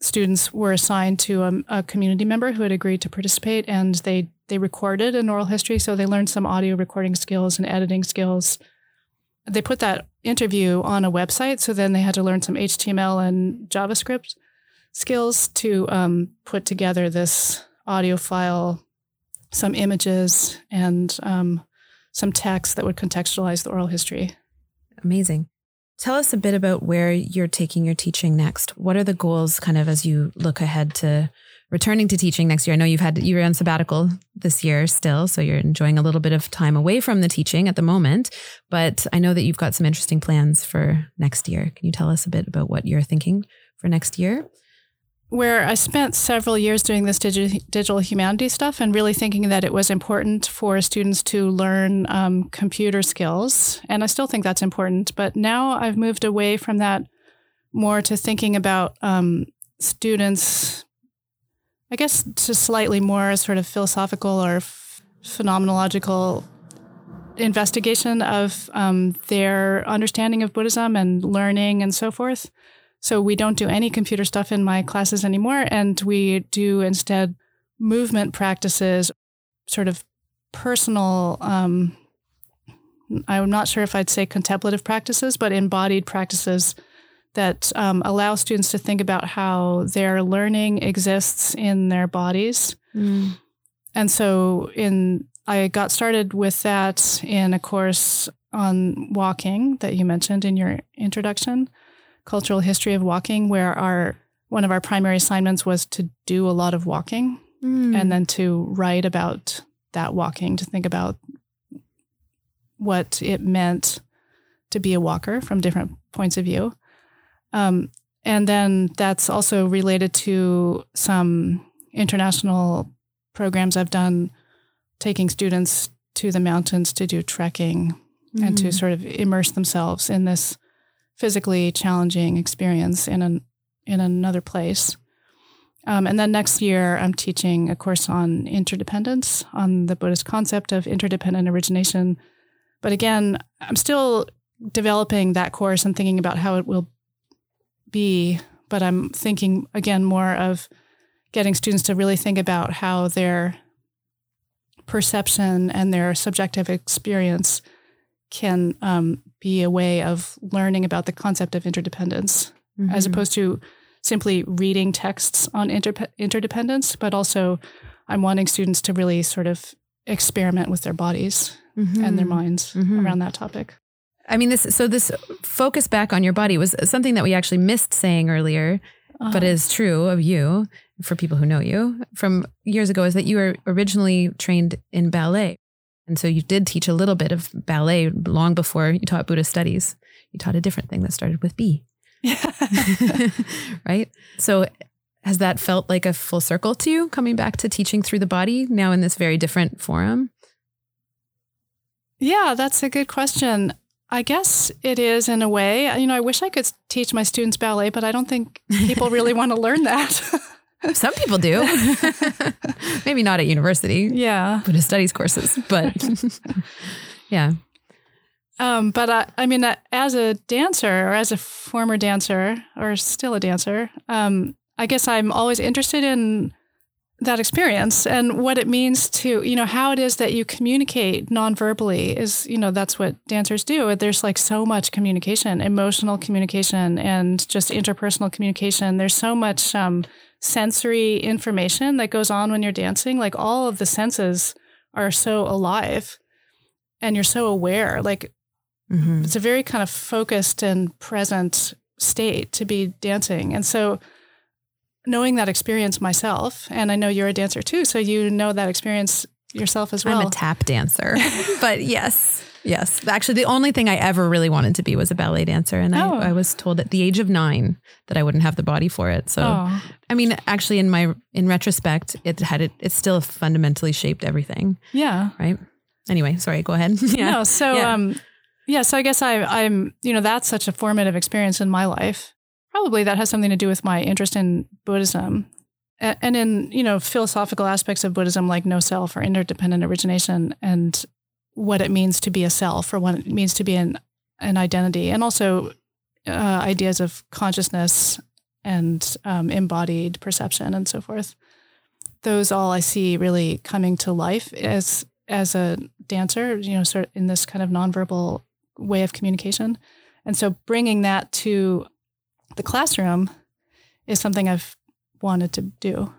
students were assigned to a community member who had agreed to participate, and they recorded an oral history, so they learned some audio recording skills and editing skills. They put that interview on a website, so then they had to learn some HTML and JavaScript skills to put together this audio file, some images, and some text that would contextualize the oral history. Amazing. Tell us a bit about where you're taking your teaching next. What are the goals kind of as you look ahead to returning to teaching next year? I know you were on sabbatical this year still, so you're enjoying a little bit of time away from the teaching at the moment, but I know that you've got some interesting plans for next year. Can you tell us a bit about what you're thinking for next year? Where I spent several years doing this digital humanities stuff and really thinking that it was important for students to learn computer skills. And I still think that's important. But now I've moved away from that more to thinking about students, I guess, to slightly more sort of philosophical or phenomenological investigation of their understanding of Buddhism and learning and so forth. So we don't do any computer stuff in my classes anymore, and we do instead movement practices, sort of personal, I'm not sure if I'd say contemplative practices, but embodied practices that allow students to think about how their learning exists in their bodies. Mm. And so I got started with that in a course on walking that you mentioned in your introduction, Cultural History of Walking, where one of our primary assignments was to do a lot of walking and then to write about that walking, to think about what it meant to be a walker from different points of view. And then that's also related to some international programs I've done, taking students to the mountains to do trekking and to sort of immerse themselves in this physically challenging experience in another place. And then next year, I'm teaching a course on interdependence, on the Buddhist concept of interdependent origination. But again, I'm still developing that course and thinking about how it will be. But I'm thinking, again, more of getting students to really think about how their perception and their subjective experience can be a way of learning about the concept of interdependence, as opposed to simply reading texts on interdependence, but also I'm wanting students to really sort of experiment with their bodies and their minds around that topic. I mean, this focus back on your body was something that we actually missed saying earlier, but is true of you, for people who know you from years ago, is that you were originally trained in ballet. And so you did teach a little bit of ballet long before you taught Buddhist studies. You taught a different thing that started with B. Yeah. Right? So has that felt like a full circle to you, coming back to teaching through the body now in this very different forum? Yeah, that's a good question. I guess it is in a way. You know, I wish I could teach my students ballet, but I don't think people really want to learn that. Some people do. Maybe not at university. Yeah. Buddhist studies courses, but yeah. But I mean, as a dancer or as a former dancer or still a dancer, I guess I'm always interested in that experience and what it means to, you know, how it is that you communicate nonverbally is, you know, that's what dancers do. There's like so much communication, emotional communication, and just interpersonal communication. There's so much sensory information that goes on when you're dancing. Like all of the senses are so alive and you're so aware. Like mm-hmm. It's a very kind of focused and present state to be dancing. And so knowing that experience myself, and I know you're a dancer too, so you know that experience yourself as well. I'm a tap dancer, but yes. Actually, the only thing I ever really wanted to be was a ballet dancer. And I was told at the age of 9 that I wouldn't have the body for it. So, I mean, actually in retrospect, it still fundamentally shaped everything. Yeah. Right. Anyway, sorry, go ahead. Yeah. No, so, yeah. So I guess I'm, you know, that's such a formative experience in my life. Probably that has something to do with my interest in Buddhism and in, you know, philosophical aspects of Buddhism, like no self or interdependent origination and what it means to be a self or what it means to be an identity, and also ideas of consciousness and embodied perception and so forth. Those all I see really coming to life as a dancer, you know, sort of in this kind of nonverbal way of communication. And so bringing that to the classroom is something I've wanted to do.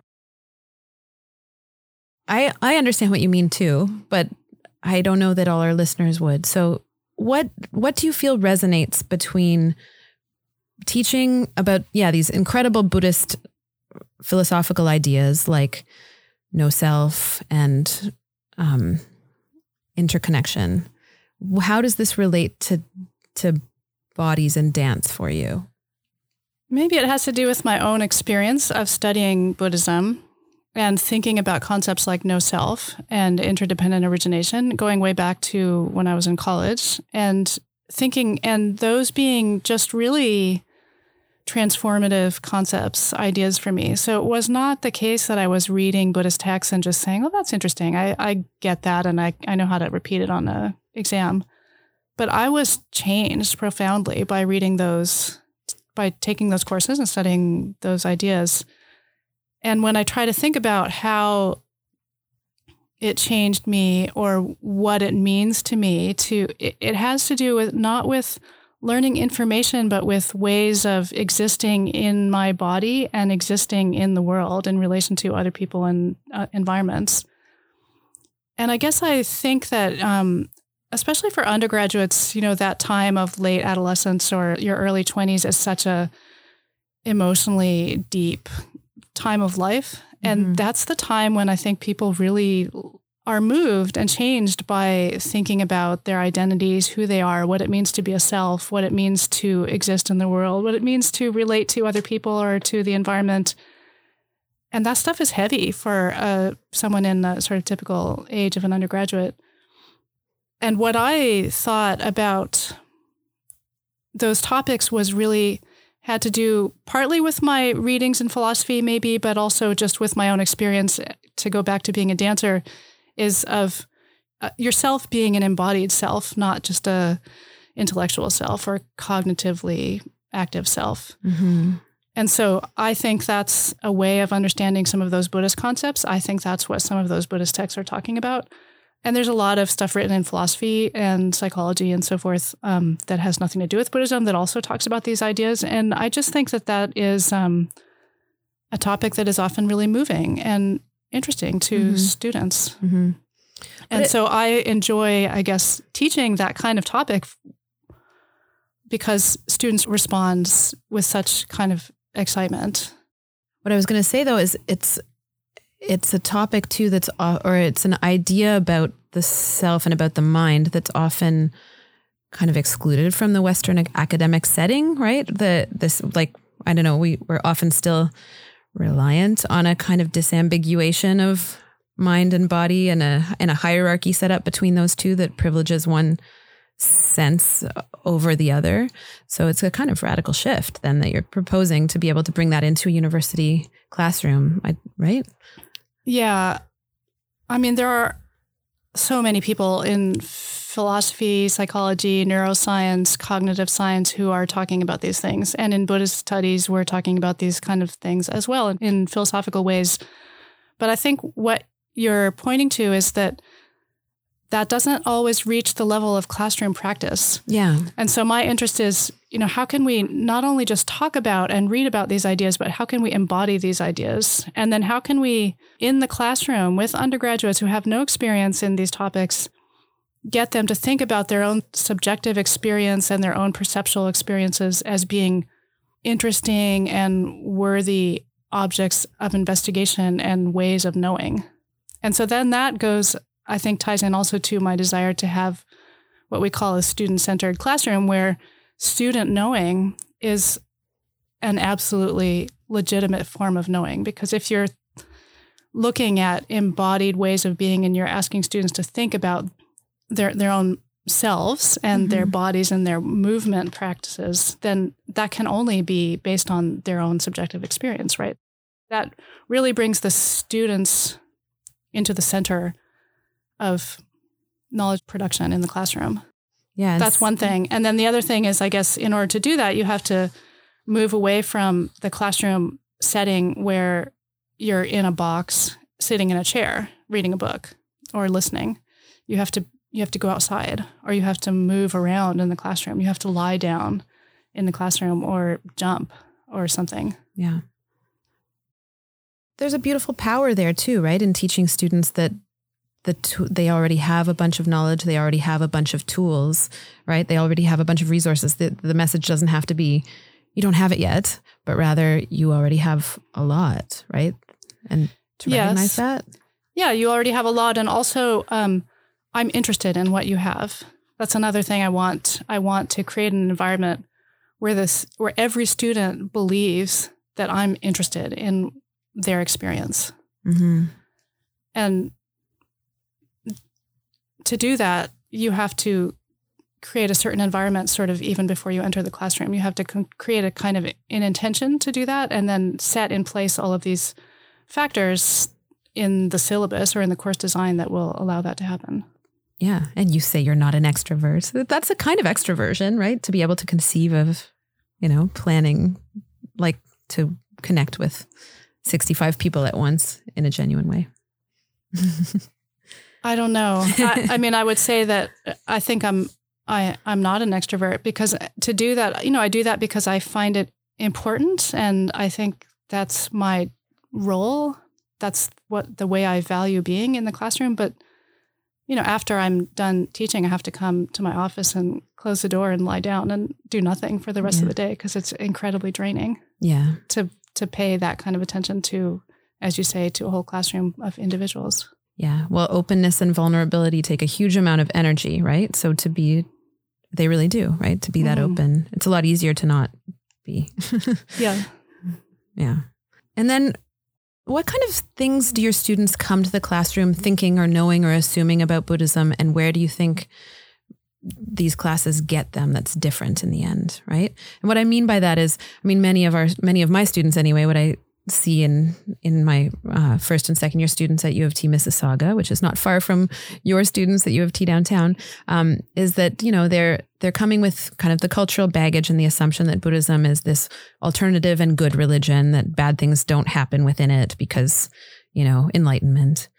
I understand what you mean too, but I don't know that all our listeners would. So what do you feel resonates between teaching about, these incredible Buddhist philosophical ideas like no self and interconnection? How does this relate to bodies and dance for you? Maybe it has to do with my own experience of studying Buddhism and thinking about concepts like no self and interdependent origination, going way back to when I was in college, and thinking, and those being just really transformative concepts, ideas for me. So it was not the case that I was reading Buddhist texts and just saying, oh, that's interesting. I get that. And I know how to repeat it on an exam. But I was changed profoundly by reading those, by taking those courses and studying those ideas. And when I try to think about how it changed me or what it means to me, it has to do with not with learning information, but with ways of existing in my body and existing in the world in relation to other people and environments. And I guess I think that especially for undergraduates, you know, that time of late adolescence or your early 20s is such a emotionally deep time of life. And that's the time when I think people really are moved and changed by thinking about their identities, who they are, what it means to be a self, what it means to exist in the world, what it means to relate to other people or to the environment. And that stuff is heavy for someone in the sort of typical age of an undergraduate. And what I thought about those topics was really had to do partly with my readings in philosophy maybe, but also just with my own experience, to go back to being a dancer, is of yourself being an embodied self, not just a intellectual self or cognitively active self. Mm-hmm. And so I think that's a way of understanding some of those Buddhist concepts. I think that's what some of those Buddhist texts are talking about. And there's a lot of stuff written in philosophy and psychology and so forth that has nothing to do with Buddhism that also talks about these ideas. And I just think that is a topic that is often really moving and interesting to students. Mm-hmm. And so I enjoy, I guess, teaching that kind of topic because students respond with such kind of excitement. What I was going to say, though, is it's a topic too that's, or it's an idea about the self and about the mind that's often kind of excluded from the Western academic setting, right? We're often still reliant on a kind of disambiguation of mind and body, and a hierarchy set up between those two that privileges one sense over the other. So it's a kind of radical shift then that you're proposing to be able to bring that into a university classroom, right? Yeah. I mean, there are so many people in philosophy, psychology, neuroscience, cognitive science who are talking about these things. And in Buddhist studies, we're talking about these kind of things as well in philosophical ways. But I think what you're pointing to is that doesn't always reach the level of classroom practice. Yeah. And so my interest is, how can we not only just talk about and read about these ideas, but how can we embody these ideas? And then how can we, in the classroom with undergraduates who have no experience in these topics, get them to think about their own subjective experience and their own perceptual experiences as being interesting and worthy objects of investigation and ways of knowing. And so then that goes, I think, ties in also to my desire to have what we call a student-centered classroom, where student knowing is an absolutely legitimate form of knowing. Because if you're looking at embodied ways of being and you're asking students to think about their own selves and their bodies and their movement practices, then that can only be based on their own subjective experience, right? That really brings the students into the center of knowledge production in the classroom. Yes. That's one thing. And then the other thing is, I guess, in order to do that, you have to move away from the classroom setting where you're in a box, sitting in a chair, reading a book or listening. You have to go outside, or you have to move around in the classroom. You have to lie down in the classroom or jump or something. Yeah. There's a beautiful power there too, right? In teaching students that they already have a bunch of knowledge. They already have a bunch of tools, right? They already have a bunch of resources. The message doesn't have to be, you don't have it yet, but rather you already have a lot, right? And to recognize that. Yeah, you already have a lot. And also, I'm interested in what you have. That's another thing I want. I want to create an environment where every student believes that I'm interested in their experience. Mm-hmm. And to do that, you have to create a certain environment sort of even before you enter the classroom. You have to create a kind of an intention to do that, and then set in place all of these factors in the syllabus or in the course design that will allow that to happen. Yeah. And you say you're not an extrovert. That's a kind of extroversion, right? To be able to conceive of, planning, like to connect with 65 people at once in a genuine way. I don't know. I mean, I would say that I think I'm not an extrovert, because to do that, I do that because I find it important. And I think that's my role. That's the way I value being in the classroom. But, after I'm done teaching, I have to come to my office and close the door and lie down and do nothing for the rest of the day, because it's incredibly draining. Yeah. To pay that kind of attention to, as you say, to a whole classroom of individuals. Yeah. Well, openness and vulnerability take a huge amount of energy, right? So they really do, right? To be that open, it's a lot easier to not be. Yeah. Yeah. And then what kind of things do your students come to the classroom thinking or knowing or assuming about Buddhism? And where do you think these classes get them that's different in the end, right? And what I mean by that is, many of my students anyway, what I see in my first and second year students at U of T Mississauga, which is not far from your students at U of T downtown, is that, they're coming with kind of the cultural baggage and the assumption that Buddhism is this alternative and good religion, that bad things don't happen within it because, enlightenment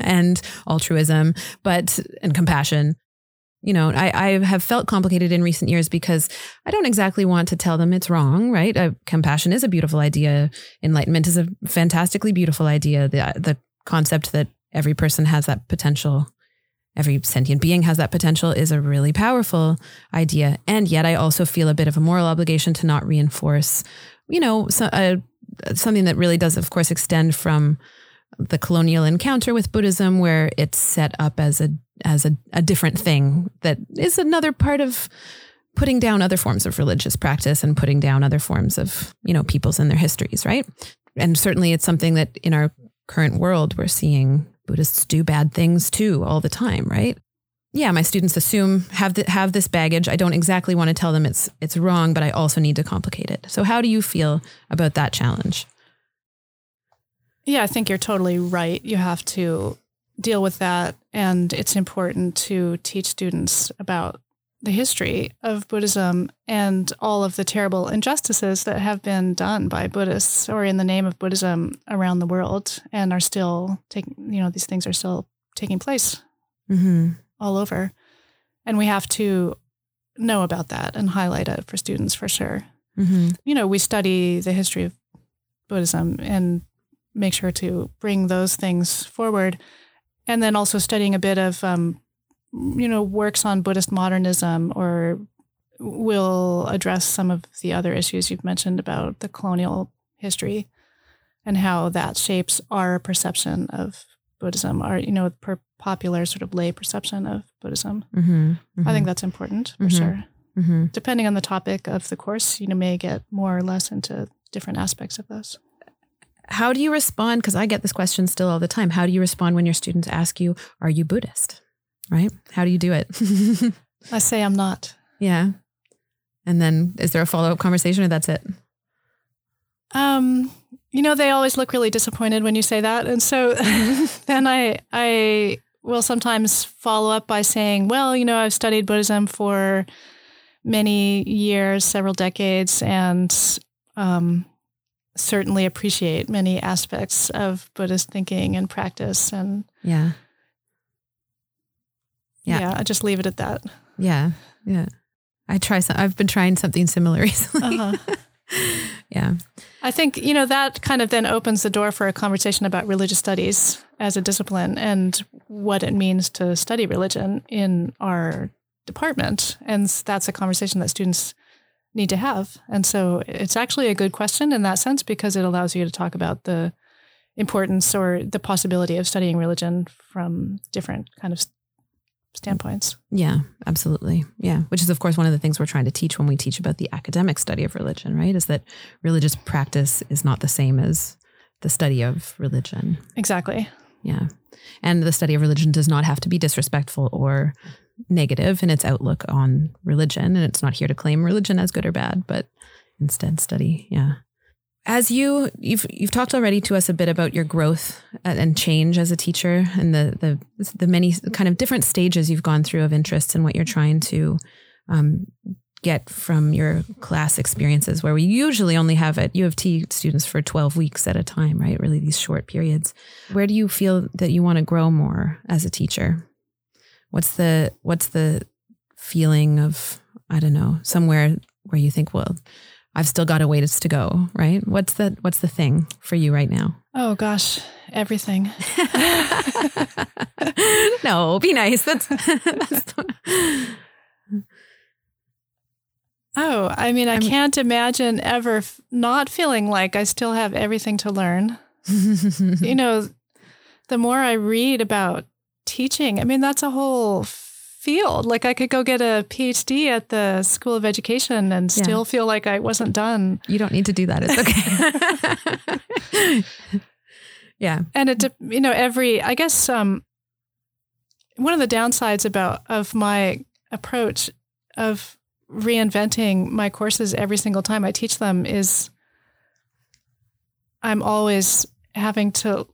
and altruism, and compassion. I have felt complicated in recent years because I don't exactly want to tell them it's wrong, right? Compassion is a beautiful idea. Enlightenment is a fantastically beautiful idea. The concept that every person has that potential, every sentient being has that potential, is a really powerful idea. And yet I also feel a bit of a moral obligation to not reinforce, something that really does, of course, extend from the colonial encounter with Buddhism, where it's set up as a different thing that is another part of putting down other forms of religious practice and putting down other forms of, peoples and their histories, right? And certainly it's something that in our current world, we're seeing Buddhists do bad things too all the time, right? Yeah, my students have this baggage. I don't exactly want to tell them it's wrong, but I also need to complicate it. So how do you feel about that challenge? Yeah, I think you're totally right. You have to deal with that. And it's important to teach students about the history of Buddhism and all of the terrible injustices that have been done by Buddhists or in the name of Buddhism around the world and are still taking, you know, these things are still taking place. Mm-hmm. All over. And we have to know about that and highlight it for students for sure. Mm-hmm. You know, we study the history of Buddhism and make sure to bring those things forward. And then also studying a bit of, you know, works on Buddhist modernism, or will address some of the other issues you've mentioned about the colonial history and how that shapes our perception of Buddhism, or, you know, popular sort of lay perception of Buddhism. Mm-hmm, mm-hmm. I think that's important for mm-hmm, sure. Mm-hmm. Depending on the topic of the course, you know, may get more or less into different aspects of those. How do you respond? Because I get this question still all the time. How do you respond when your students ask you, are you Buddhist? Right? How do you do it? I say I'm not. Yeah. And then is there a follow-up conversation, or that's it? You know, they always look really disappointed when you say that. And so then I will sometimes follow up by saying, well, you know, I've studied Buddhism for many years, several decades, and certainly appreciate many aspects of Buddhist thinking and practice. And yeah, I just leave it at that. Yeah. Yeah. I've been trying something similar recently. Uh-huh. Yeah. I think, you know, that kind of then opens the door for a conversation about religious studies as a discipline and what it means to study religion in our department. And that's a conversation that students need to have. And so it's actually a good question in that sense, because it allows you to talk about the importance or the possibility of studying religion from different kind of standpoints. Yeah, absolutely. Yeah. Which is, of course, one of the things we're trying to teach when we teach about the academic study of religion, right? Is that religious practice is not the same as the study of religion. Exactly. Yeah. And the study of religion does not have to be disrespectful or negative in its outlook on religion. And it's not here to claim religion as good or bad, but instead study. Yeah. As you've talked already to us a bit about your growth and change as a teacher, and the many kind of different stages you've gone through of interests and what you're trying to get from your class experiences, where we usually only have at U of T students for 12 weeks at a time, right? Really these short periods. Where do you feel that you want to grow more as a teacher? What's the feeling of, I don't know, somewhere where you think, well, I've still got a ways to go, right? What's the thing for you right now? Oh gosh, everything. No, be nice. That's Oh, I mean, I can't imagine ever not feeling like I still have everything to learn. You know, the more I read about teaching, I mean, that's a whole field. Like I could go get a PhD at the School of Education and still feel like I wasn't done. You don't need to do that. It's okay. Yeah. And it, you know, I guess, one of the downsides of my approach of reinventing my courses every single time I teach them is I'm always having to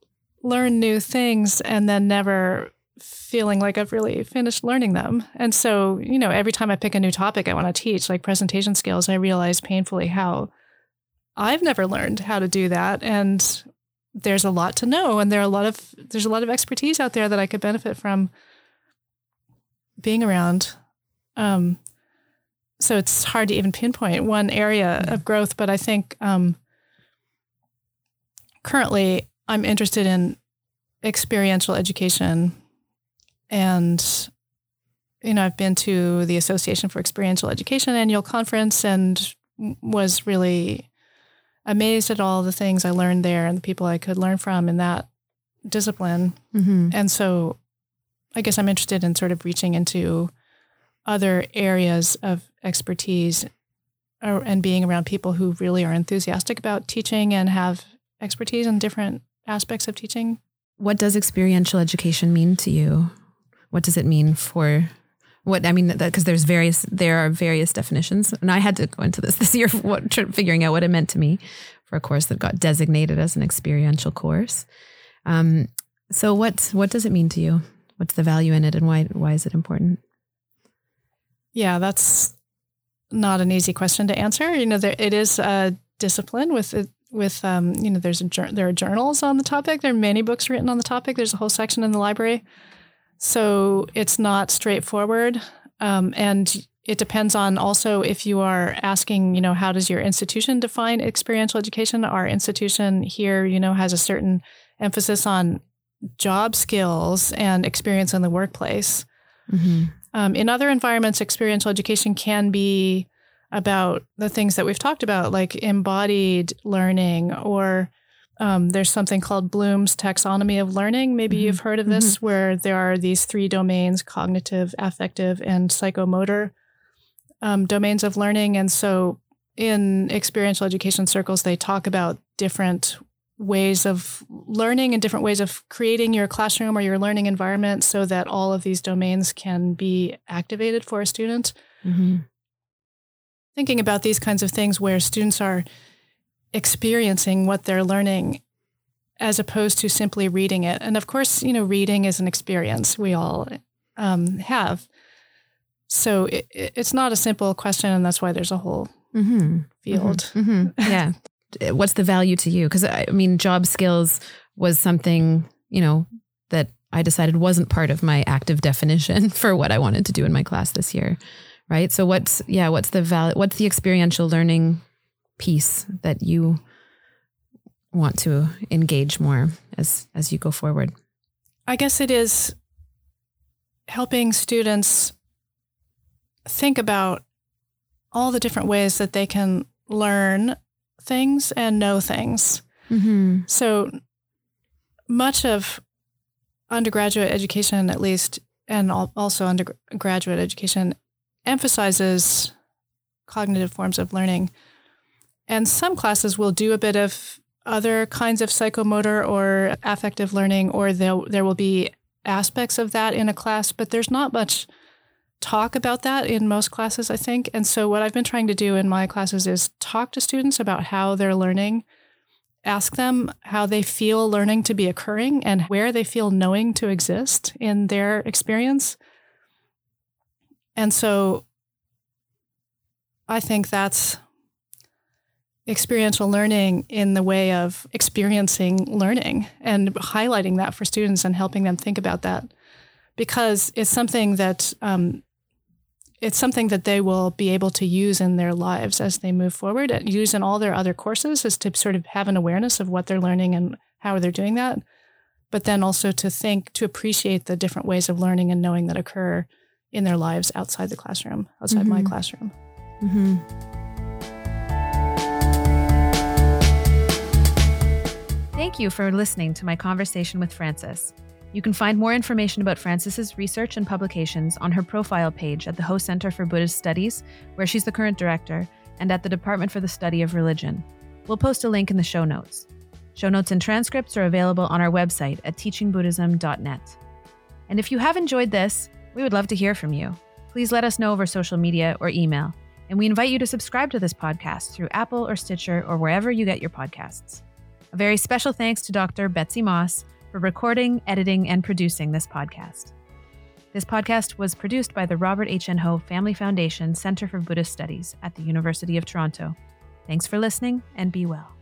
learn new things and then never feeling like I've really finished learning them. And so, you know, every time I pick a new topic I want to teach, like presentation skills, I realize painfully how I've never learned how to do that. And there's a lot to know. And there's a lot of expertise out there that I could benefit from being around. So it's hard to even pinpoint one area of growth, but I think currently I'm interested in experiential education. And, you know, I've been to the Association for Experiential Education annual conference and was really amazed at all the things I learned there and the people I could learn from in that discipline. Mm-hmm. And so I guess I'm interested in sort of reaching into other areas of expertise and being around people who really are enthusiastic about teaching and have expertise in different aspects of teaching. What does experiential education mean to you? What does it mean for what? I mean, because there are various definitions, and I had to go into this year, figuring out what it meant to me for a course that got designated as an experiential course. So what does it mean to you? What's the value in it, and why is it important? Yeah, that's not an easy question to answer. You know, it is a discipline there are journals on the topic. There are many books written on the topic. There's a whole section in the library. So it's not straightforward. And it depends on also if you are asking, you know, how does your institution define experiential education? Our institution here, you know, has a certain emphasis on job skills and experience in the workplace. Mm-hmm. In other environments, experiential education can be about the things that we've talked about, like embodied learning, or there's something called Bloom's Taxonomy of Learning. Maybe mm-hmm. you've heard of this, mm-hmm. where there are these three domains: cognitive, affective, and psychomotor domains of learning. And so in experiential education circles, they talk about different ways of learning and different ways of creating your classroom or your learning environment so that all of these domains can be activated for a student. Mm-hmm. Thinking about these kinds of things where students are experiencing what they're learning as opposed to simply reading it. And of course, you know, reading is an experience we all have. So it's not a simple question, and that's why there's a whole mm-hmm. field. Mm-hmm. Mm-hmm. Yeah. What's the value to you? Because I mean, job skills was something, you know, that I decided wasn't part of my active definition for what I wanted to do in my class this year. Right. So what's the experiential learning piece that you want to engage more as you go forward? I guess it is helping students think about all the different ways that they can learn things and know things. Mm-hmm. So much of undergraduate education, at least, and also undergraduate education, emphasizes cognitive forms of learning. And some classes will do a bit of other kinds of psychomotor or affective learning, or there will be aspects of that in a class, but there's not much talk about that in most classes, I think. And so what I've been trying to do in my classes is talk to students about how they're learning, ask them how they feel learning to be occurring and where they feel knowing to exist in their experience. And so I think that's experiential learning in the way of experiencing learning and highlighting that for students and helping them think about that, because it's something that they will be able to use in their lives as they move forward and use in all their other courses, is to sort of have an awareness of what they're learning and how they're doing that, but then also to appreciate the different ways of learning and knowing that occur in their lives outside the classroom, outside mm-hmm. my classroom. Mm-hmm. Thank you for listening to my conversation with Frances. You can find more information about Frances's research and publications on her profile page at the Ho Center for Buddhist Studies, where she's the current director, and at the Department for the Study of Religion. We'll post a link in the show notes. Show notes and transcripts are available on our website at teachingbuddhism.net. And if you have enjoyed this, we would love to hear from you. Please let us know over social media or email, and we invite you to subscribe to this podcast through Apple or Stitcher or wherever you get your podcasts. A very special thanks to Dr. Betsy Moss for recording, editing, and producing this podcast. This podcast was produced by the Robert H. N. Ho Family Foundation Center for Buddhist Studies at the University of Toronto. Thanks for listening, and be well.